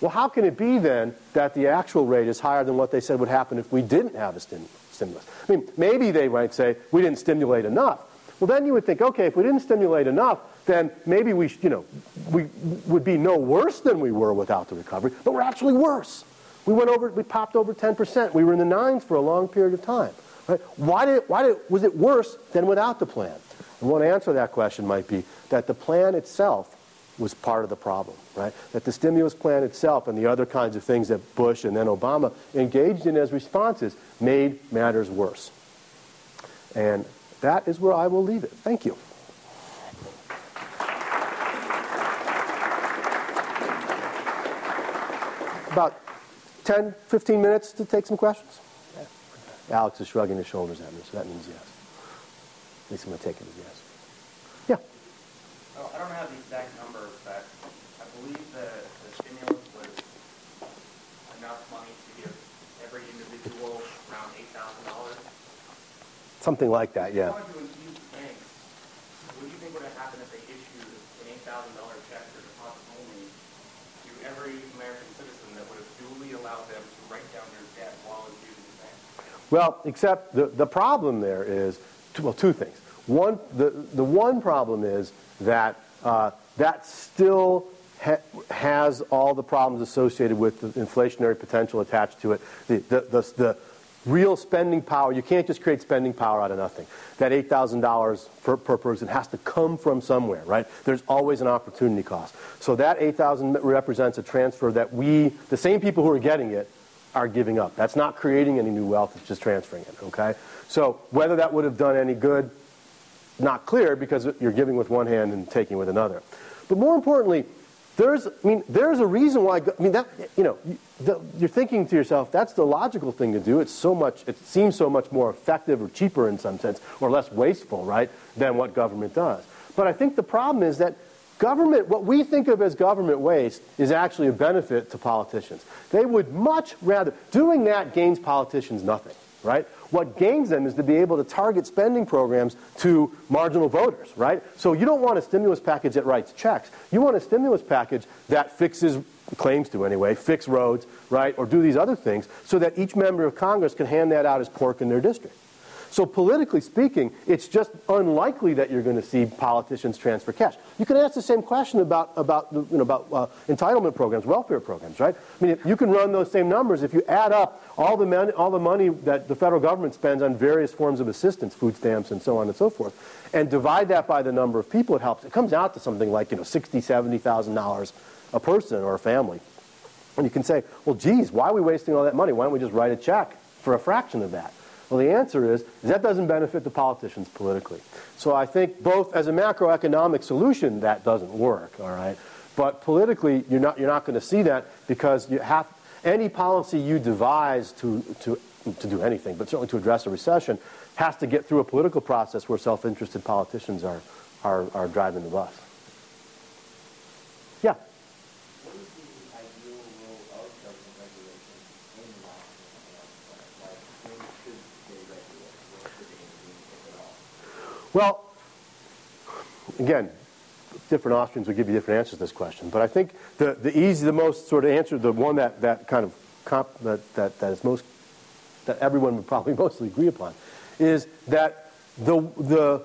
Well, how can it be then that the actual rate is higher than what they said would happen if we didn't have a stim- stimulus? I mean, maybe they might say, we didn't stimulate enough. Well, then you would think, okay, if we didn't stimulate enough, then maybe we, you know, we would be no worse than we were without the recovery, but we're actually worse. We went over, we popped over ten percent. We were in the nines for a long period of time. Right? Why did, why did, was it worse than without the plan? And one answer to that question might be that the plan itself was part of the problem, right? That the stimulus plan itself and the other kinds of things that Bush and then Obama engaged in as responses made matters worse. And that is where I will leave it. Thank you. About ten, fifteen minutes to take some questions? Yeah. Alex is shrugging his shoulders at me, so that means yes. At least I'm going to take it as yes. Yeah? Oh, I don't have the exact number, but I believe the, the stimulus was enough money to give every individual around eight thousand dollars. Something like that, yeah. If you wanted to infuse the banks, what do you think would have happened if they issued an eight thousand dollars check for deposit only to every American citizen that would have duly allowed them to write down their debt while infusing the bank? Well, except the, the problem there is, two, well, two things. One, the, the one problem is that uh, that still ha- has all the problems associated with the inflationary potential attached to it. The, the, the, the, real spending power. You can't just create spending power out of nothing. That eight thousand dollars per, per person has to come from somewhere, right? There's always an opportunity cost. So that eight thousand represents a transfer that we, the same people who are getting it, are giving up. That's not creating any new wealth, it's just transferring it, okay? So whether that would have done any good, not clear, because you're giving with one hand and taking with another. But more importantly, There's, I mean, there's a reason why, I mean, that, you know, the, you're thinking to yourself, that's the logical thing to do. It's so much, it seems so much more effective or cheaper in some sense, or less wasteful, right, than what government does. But I think the problem is that government, what we think of as government waste, is actually a benefit to politicians. They would much rather, doing that gains politicians nothing, right? What gains them is to be able to target spending programs to marginal voters, right? So you don't want a stimulus package that writes checks. You want a stimulus package that fixes, claims to anyway, fix roads, right, or do these other things so that each member of Congress can hand that out as pork in their district. So politically speaking, it's just unlikely that you're going to see politicians transfer cash. You can ask the same question about about you know, about uh, entitlement programs, welfare programs, right? I mean, you can run those same numbers if you add up all the man, all the money that the federal government spends on various forms of assistance, food stamps, and so on and so forth, and divide that by the number of people it helps. It comes out to something like you know sixty, seventy thousand dollars a person or a family, and you can say, well, geez, why are we wasting all that money? Why don't we just write a check for a fraction of that? Well, the answer is, is that doesn't benefit the politicians politically. So I think both as a macroeconomic solution, that doesn't work, all right? But politically, you're not, you're not going to see that because you have, any policy you devise to, to, to do anything, but certainly to address a recession, has to get through a political process where self-interested politicians are, are, are driving the bus. Yeah? Well, again, different Austrians would give you different answers to this question, but I think the, the easy, the most sort of answer, the one that, that kind of comp, that, that, that is most, that everyone would probably mostly agree upon, is that the the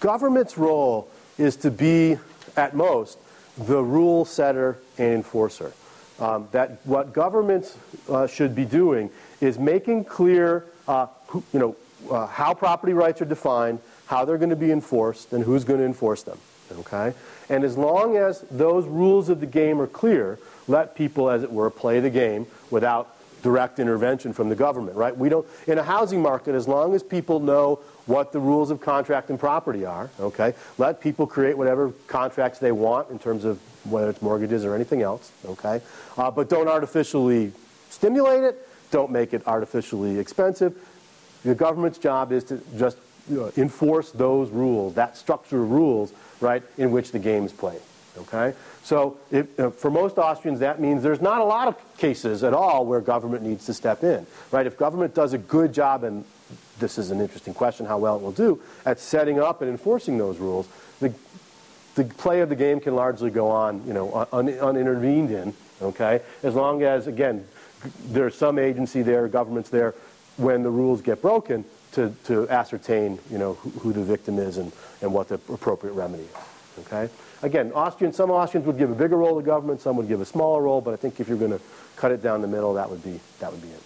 government's role is to be, at most, the rule setter and enforcer. Um, that what governments uh, should be doing is making clear, uh, who, you know, Uh, how property rights are defined, how they're going to be enforced, and who's going to enforce them, okay? And as long as those rules of the game are clear, let people, as it were, play the game without direct intervention from the government, right? We don't, in a housing market, as long as people know what the rules of contract and property are, okay, let people create whatever contracts they want in terms of whether it's mortgages or anything else, okay? Uh, but don't artificially stimulate it, don't make it artificially expensive. The government's job is to just uh, enforce those rules, that structure of rules, right, in which the game is played, okay? So if, uh, for most Austrians, that means there's not a lot of cases at all where government needs to step in, right? If government does a good job, and this is an interesting question, how well it will do, at setting up and enforcing those rules, the, the play of the game can largely go on, you know, un- unintervened in, okay? As long as, again, there's some agency there, government's there, when the rules get broken, to, to ascertain, you know, who, who the victim is and, and what the appropriate remedy is, okay? Again, Austrians, some Austrians would give a bigger role to government, some would give a smaller role, but I think if you're going to cut it down the middle, that would be, that would be it.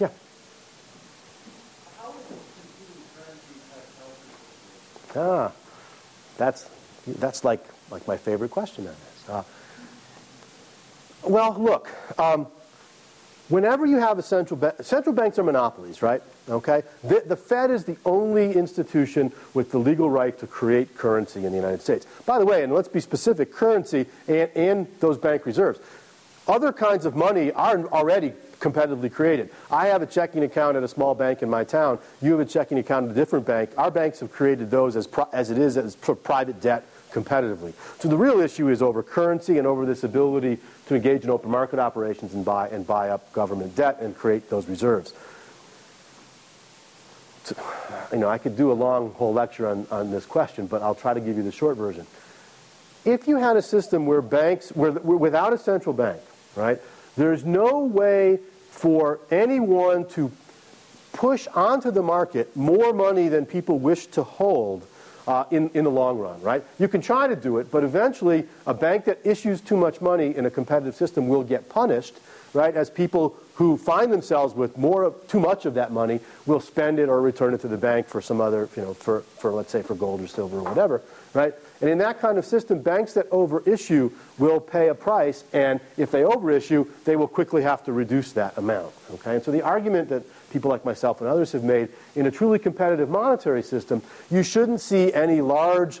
Yeah? How would computing currency ah, that's, that's like, like my favorite question on this. Uh, well, look, um, whenever you have a central bank, central banks are monopolies, right? Okay? The, the Fed is the only institution with the legal right to create currency in the United States. By the way, and let's be specific, currency and, and those bank reserves. Other kinds of money are already competitively created. I have a checking account at a small bank in my town. You have a checking account at a different bank. Our banks have created those as, pri- as it is as pr- private debt competitively. So the real issue is over currency and over this ability to engage in open market operations and buy and buy up government debt and create those reserves. So, you know, I could do a long whole lecture on, on this question, but I'll try to give you the short version. If you had a system where banks, where, where without a central bank, right, there's no way for anyone to push onto the market more money than people wish to hold Uh, in, in the long run, right? You can try to do it, but eventually a bank that issues too much money in a competitive system will get punished right, as people who find themselves with more of, too much of that money will spend it or return it to the bank for some other, you know, for, for let's say for gold or silver or whatever, right? And in that kind of system, banks that overissue will pay a price, and if they overissue, they will quickly have to reduce that amount, okay? And so the argument that people like myself and others have made, in a truly competitive monetary system, you shouldn't see any large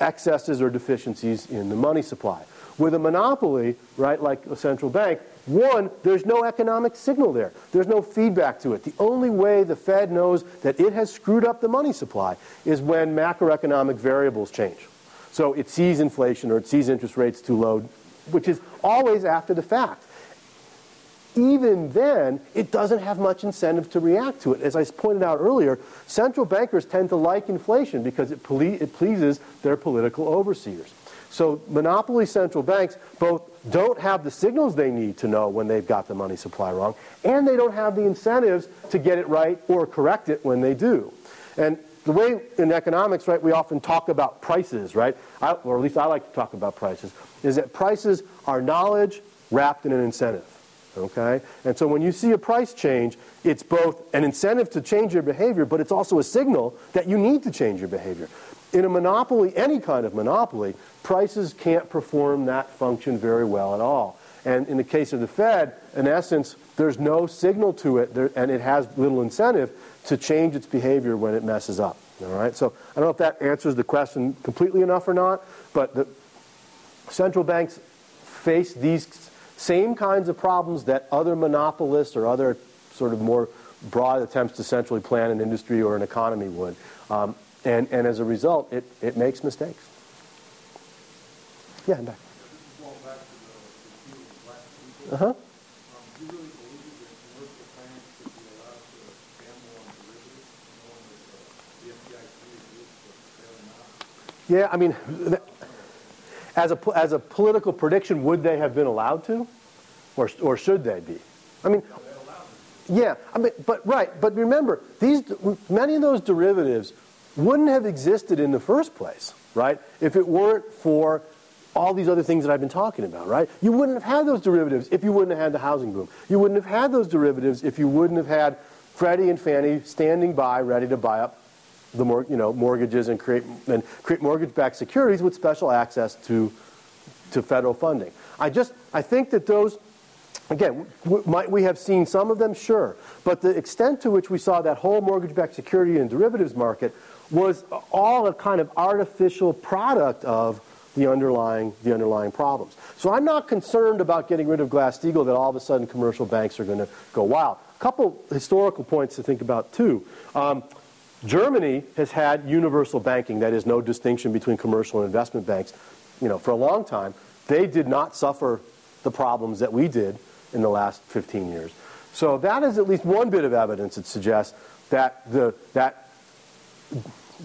excesses or deficiencies in the money supply. With a monopoly, right, like a central bank, one, there's no economic signal there. There's no feedback to it. The only way the Fed knows that it has screwed up the money supply is when macroeconomic variables change. So it sees inflation or it sees interest rates too low, which is always after the fact. Even then, it doesn't have much incentive to react to it. As I pointed out earlier, central bankers tend to like inflation because it, ple- it pleases their political overseers. So monopoly central banks both don't have the signals they need to know when they've got the money supply wrong, and they don't have the incentives to get it right or correct it when they do. And the way in economics, right, we often talk about prices, right, I, or at least I like to talk about prices, is that prices are knowledge wrapped in an incentive, okay? And so when you see a price change, it's both an incentive to change your behavior, but it's also a signal that you need to change your behavior. In a monopoly, any kind of monopoly, prices can't perform that function very well at all. And in the case of the Fed, in essence, there's no signal to it, there, and it has little incentive to change its behavior when it messes up, all right? So I don't know if that answers the question completely enough or not, but the central banks face these same kinds of problems that other monopolists or other sort of more broad attempts to centrally plan an industry or an economy would. Um, and, and as a result, it, it makes mistakes. Yeah, I'm back. Uh-huh. Yeah, I mean, as a as a political prediction, would they have been allowed to, or or should they be? I mean, yeah, I mean, but right, but remember, these many of those derivatives wouldn't have existed in the first place, right? If it weren't for all these other things that I've been talking about, right? You wouldn't have had those derivatives if you wouldn't have had the housing boom. You wouldn't have had those derivatives if you wouldn't have had Freddie and Fannie standing by, ready to buy up the mor- you know, mortgages and create and create mortgage-backed securities with special access to to federal funding. I just I think that those, again, w- might we have seen some of them? Sure, but the extent to which we saw that whole mortgage-backed security and derivatives market was all a kind of artificial product of the underlying the underlying problems. So I'm not concerned about getting rid of Glass-Steagall that all of a sudden commercial banks are going to go wild. A couple historical points to think about too. Um, Germany has had universal banking, that is, no distinction between commercial and investment banks, you know, for a long time. They did not suffer the problems that we did in the last fifteen years. So that is at least one bit of evidence that suggests that the that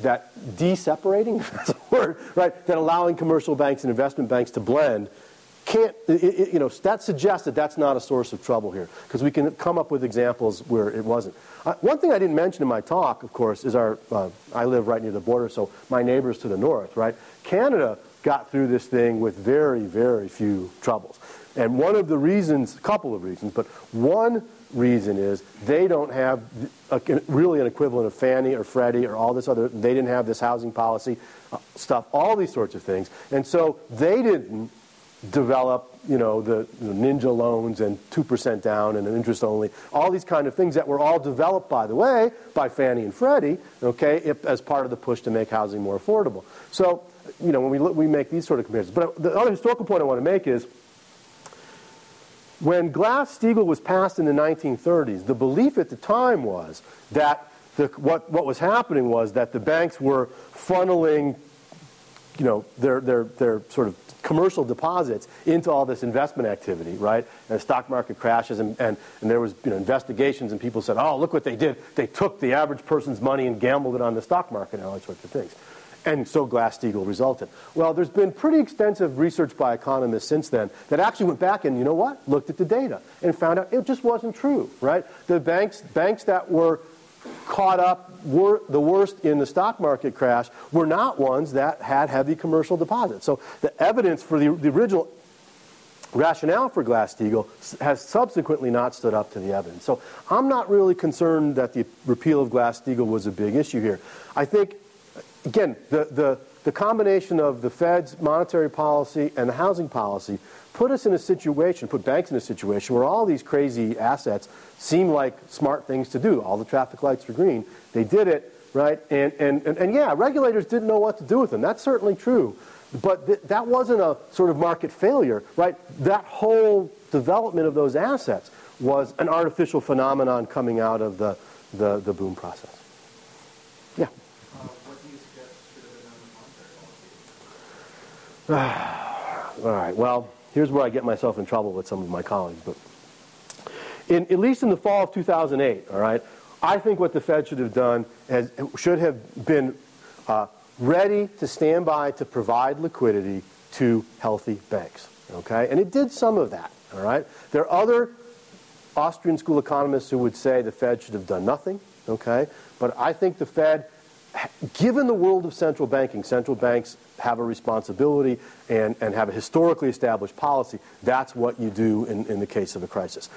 that de-separating, if that's a word, right, that allowing commercial banks and investment banks to blend can't, it, it, you know, that suggests that that's not a source of trouble here, because we can come up with examples where it wasn't. Uh, one thing I didn't mention in my talk, of course, is our, uh, I live right near the border, so my neighbors to the north, right? Canada got through this thing with very, very few troubles. And one of the reasons, a couple of reasons, but one reason is they don't have a, really an equivalent of Fannie or Freddie or all this other, they didn't have this housing policy stuff, all these sorts of things. And so they didn't develop, you know, the, the ninja loans and two percent down and an interest only, all these kind of things that were all developed, by the way, by Fannie and Freddie, okay, if, as part of the push to make housing more affordable. So, you know, when we look, we make these sort of comparisons. But the other historical point I want to make is when Glass-Steagall was passed in the nineteen thirties, the belief at the time was that the, what, what was happening was that the banks were funneling, you know, their their their sort of commercial deposits into all this investment activity, right? And the stock market crashes, and, and, and there was, you know, investigations, and people said, oh, look what they did. They took the average person's money and gambled it on the stock market and all that sorts of things. And so Glass-Steagall resulted. Well, there's been pretty extensive research by economists since then that actually went back and, you know what, looked at the data and found out it just wasn't true, right? The banks banks that were caught up, were the worst in the stock market crash, were not ones that had heavy commercial deposits. So the evidence for the, the original rationale for Glass-Steagall has subsequently not stood up to the evidence. So I'm not really concerned that the repeal of Glass-Steagall was a big issue here. I think, again, the, the, the combination of the Fed's monetary policy and the housing policy put us in a situation, put banks in a situation where all these crazy assets seem like smart things to do. All the traffic lights were green. They did it, right? And, and, and, and yeah, regulators didn't know what to do with them. That's certainly true. But th- that wasn't a sort of market failure, right? That whole development of those assets was an artificial phenomenon coming out of the, the, the boom process. Yeah? Uh, what do you suggest should have been done with monetary policy? All right, well, here's where I get myself in trouble with some of my colleagues. But in, at least in the fall of two thousand eight, all right, I think what the Fed should have done has, should have been... Uh, ready to stand by to provide liquidity to healthy banks, okay? And it did some of that, all right? There are other Austrian school economists who would say the Fed should have done nothing, okay? But I think the Fed, given the world of central banking, central banks have a responsibility and, and have a historically established policy. That's what you do in, in the case of a crisis.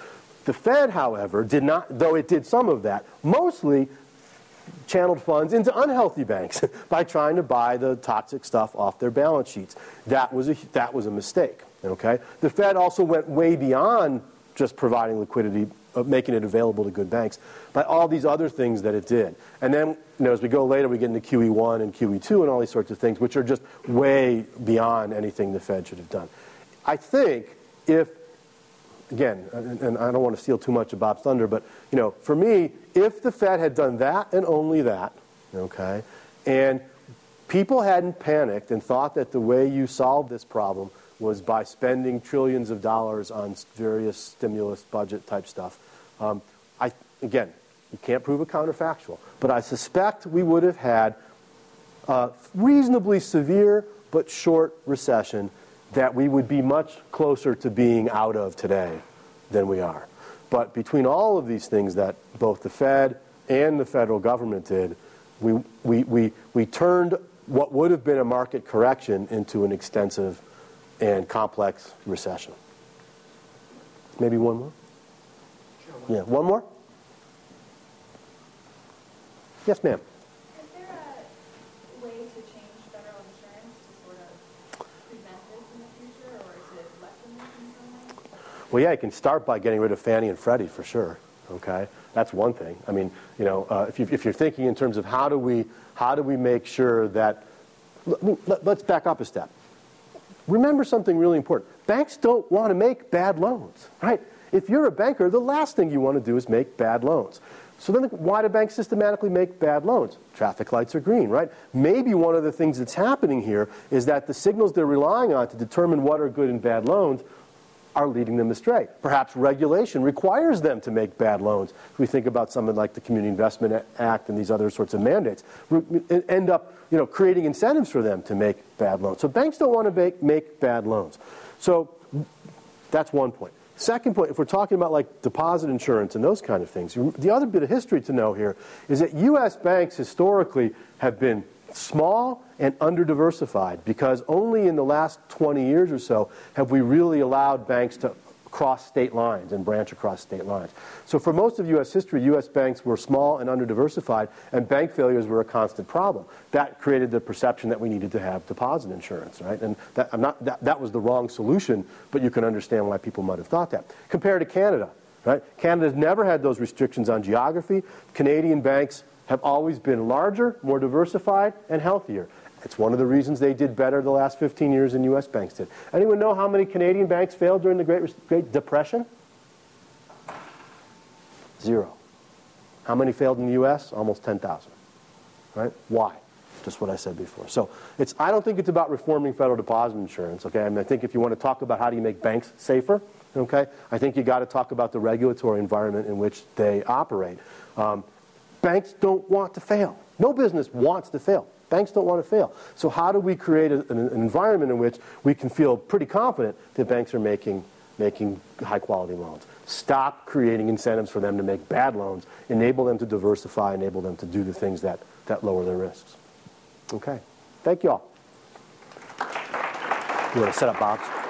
The Fed, however, did not, though it did some of that, mostly channeled funds into unhealthy banks by trying to buy the toxic stuff off their balance sheets. That was a, that was a mistake, okay? The Fed also went way beyond just providing liquidity, uh, making it available to good banks, by all these other things that it did. And then, you know, as we go later, we get into Q E one and Q E two and all these sorts of things, which are just way beyond anything the Fed should have done. I think if, again, and, and I don't want to steal too much of Bob's thunder, but, you know, for me, if the Fed had done that and only that, okay, and people hadn't panicked and thought that the way you solved this problem was by spending trillions of dollars on various stimulus budget type stuff, um, I again, you can't prove a counterfactual, but I suspect we would have had a reasonably severe but short recession that we would be much closer to being out of today than we are. But between all of these things that both the Fed and the federal government did, we we we we turned what would have been a market correction into an extensive and complex recession. Maybe one more? Sure, one yeah, one more? Yes, ma'am. Is there a way to change federal insurance to sort of prevent this in the future, or is it lessen this in some way? Well, yeah, you can start by getting rid of Fannie and Freddie for sure, okay? That's one thing. I mean, you know, uh, if, you, if you're thinking in terms of how do we, how do we make sure that, let, let's back up a step. Remember something really important. Banks don't want to make bad loans, right? If you're a banker, the last thing you want to do is make bad loans. So then why do banks systematically make bad loans? Traffic lights are green, right? Maybe one of the things that's happening here is that the signals they're relying on to determine what are good and bad loans are leading them astray. Perhaps regulation requires them to make bad loans. If we think about something like the Community Reinvestment Act and these other sorts of mandates, end up, you know, creating incentives for them to make bad loans. So banks don't want to make, make bad loans. So that's one point. Second point, if we're talking about like deposit insurance and those kind of things, the other bit of history to know here is that U S banks historically have been small and under-diversified, because only in the last twenty years or so have we really allowed banks to cross state lines and branch across state lines. So for most of U S history, U S banks were small and under-diversified, and bank failures were a constant problem. That created the perception that we needed to have deposit insurance, right? And that, I'm not, that, that was the wrong solution, but you can understand why people might have thought that. Compared to Canada, right? Canada's never had those restrictions on geography. Canadian banks have always been larger, more diversified, and healthier. It's one of the reasons they did better the last fifteen years than U S banks did. Anyone know how many Canadian banks failed during the Great, Great Depression? Zero. How many failed in the U S? Almost ten thousand. Right? Why? Just what I said before. So it's, I don't think it's about reforming federal deposit insurance. Okay? I mean, I think if you want to talk about how do you make banks safer, okay, I think you got to talk about the regulatory environment in which they operate. Um, Banks don't want to fail. No business wants to fail. Banks don't want to fail. So how do we create a, an, an environment in which we can feel pretty confident that banks are making, making high-quality loans? Stop creating incentives for them to make bad loans. Enable them to diversify. Enable them to do the things that, that lower their risks. Okay. Thank you all. You want to set up Bob's?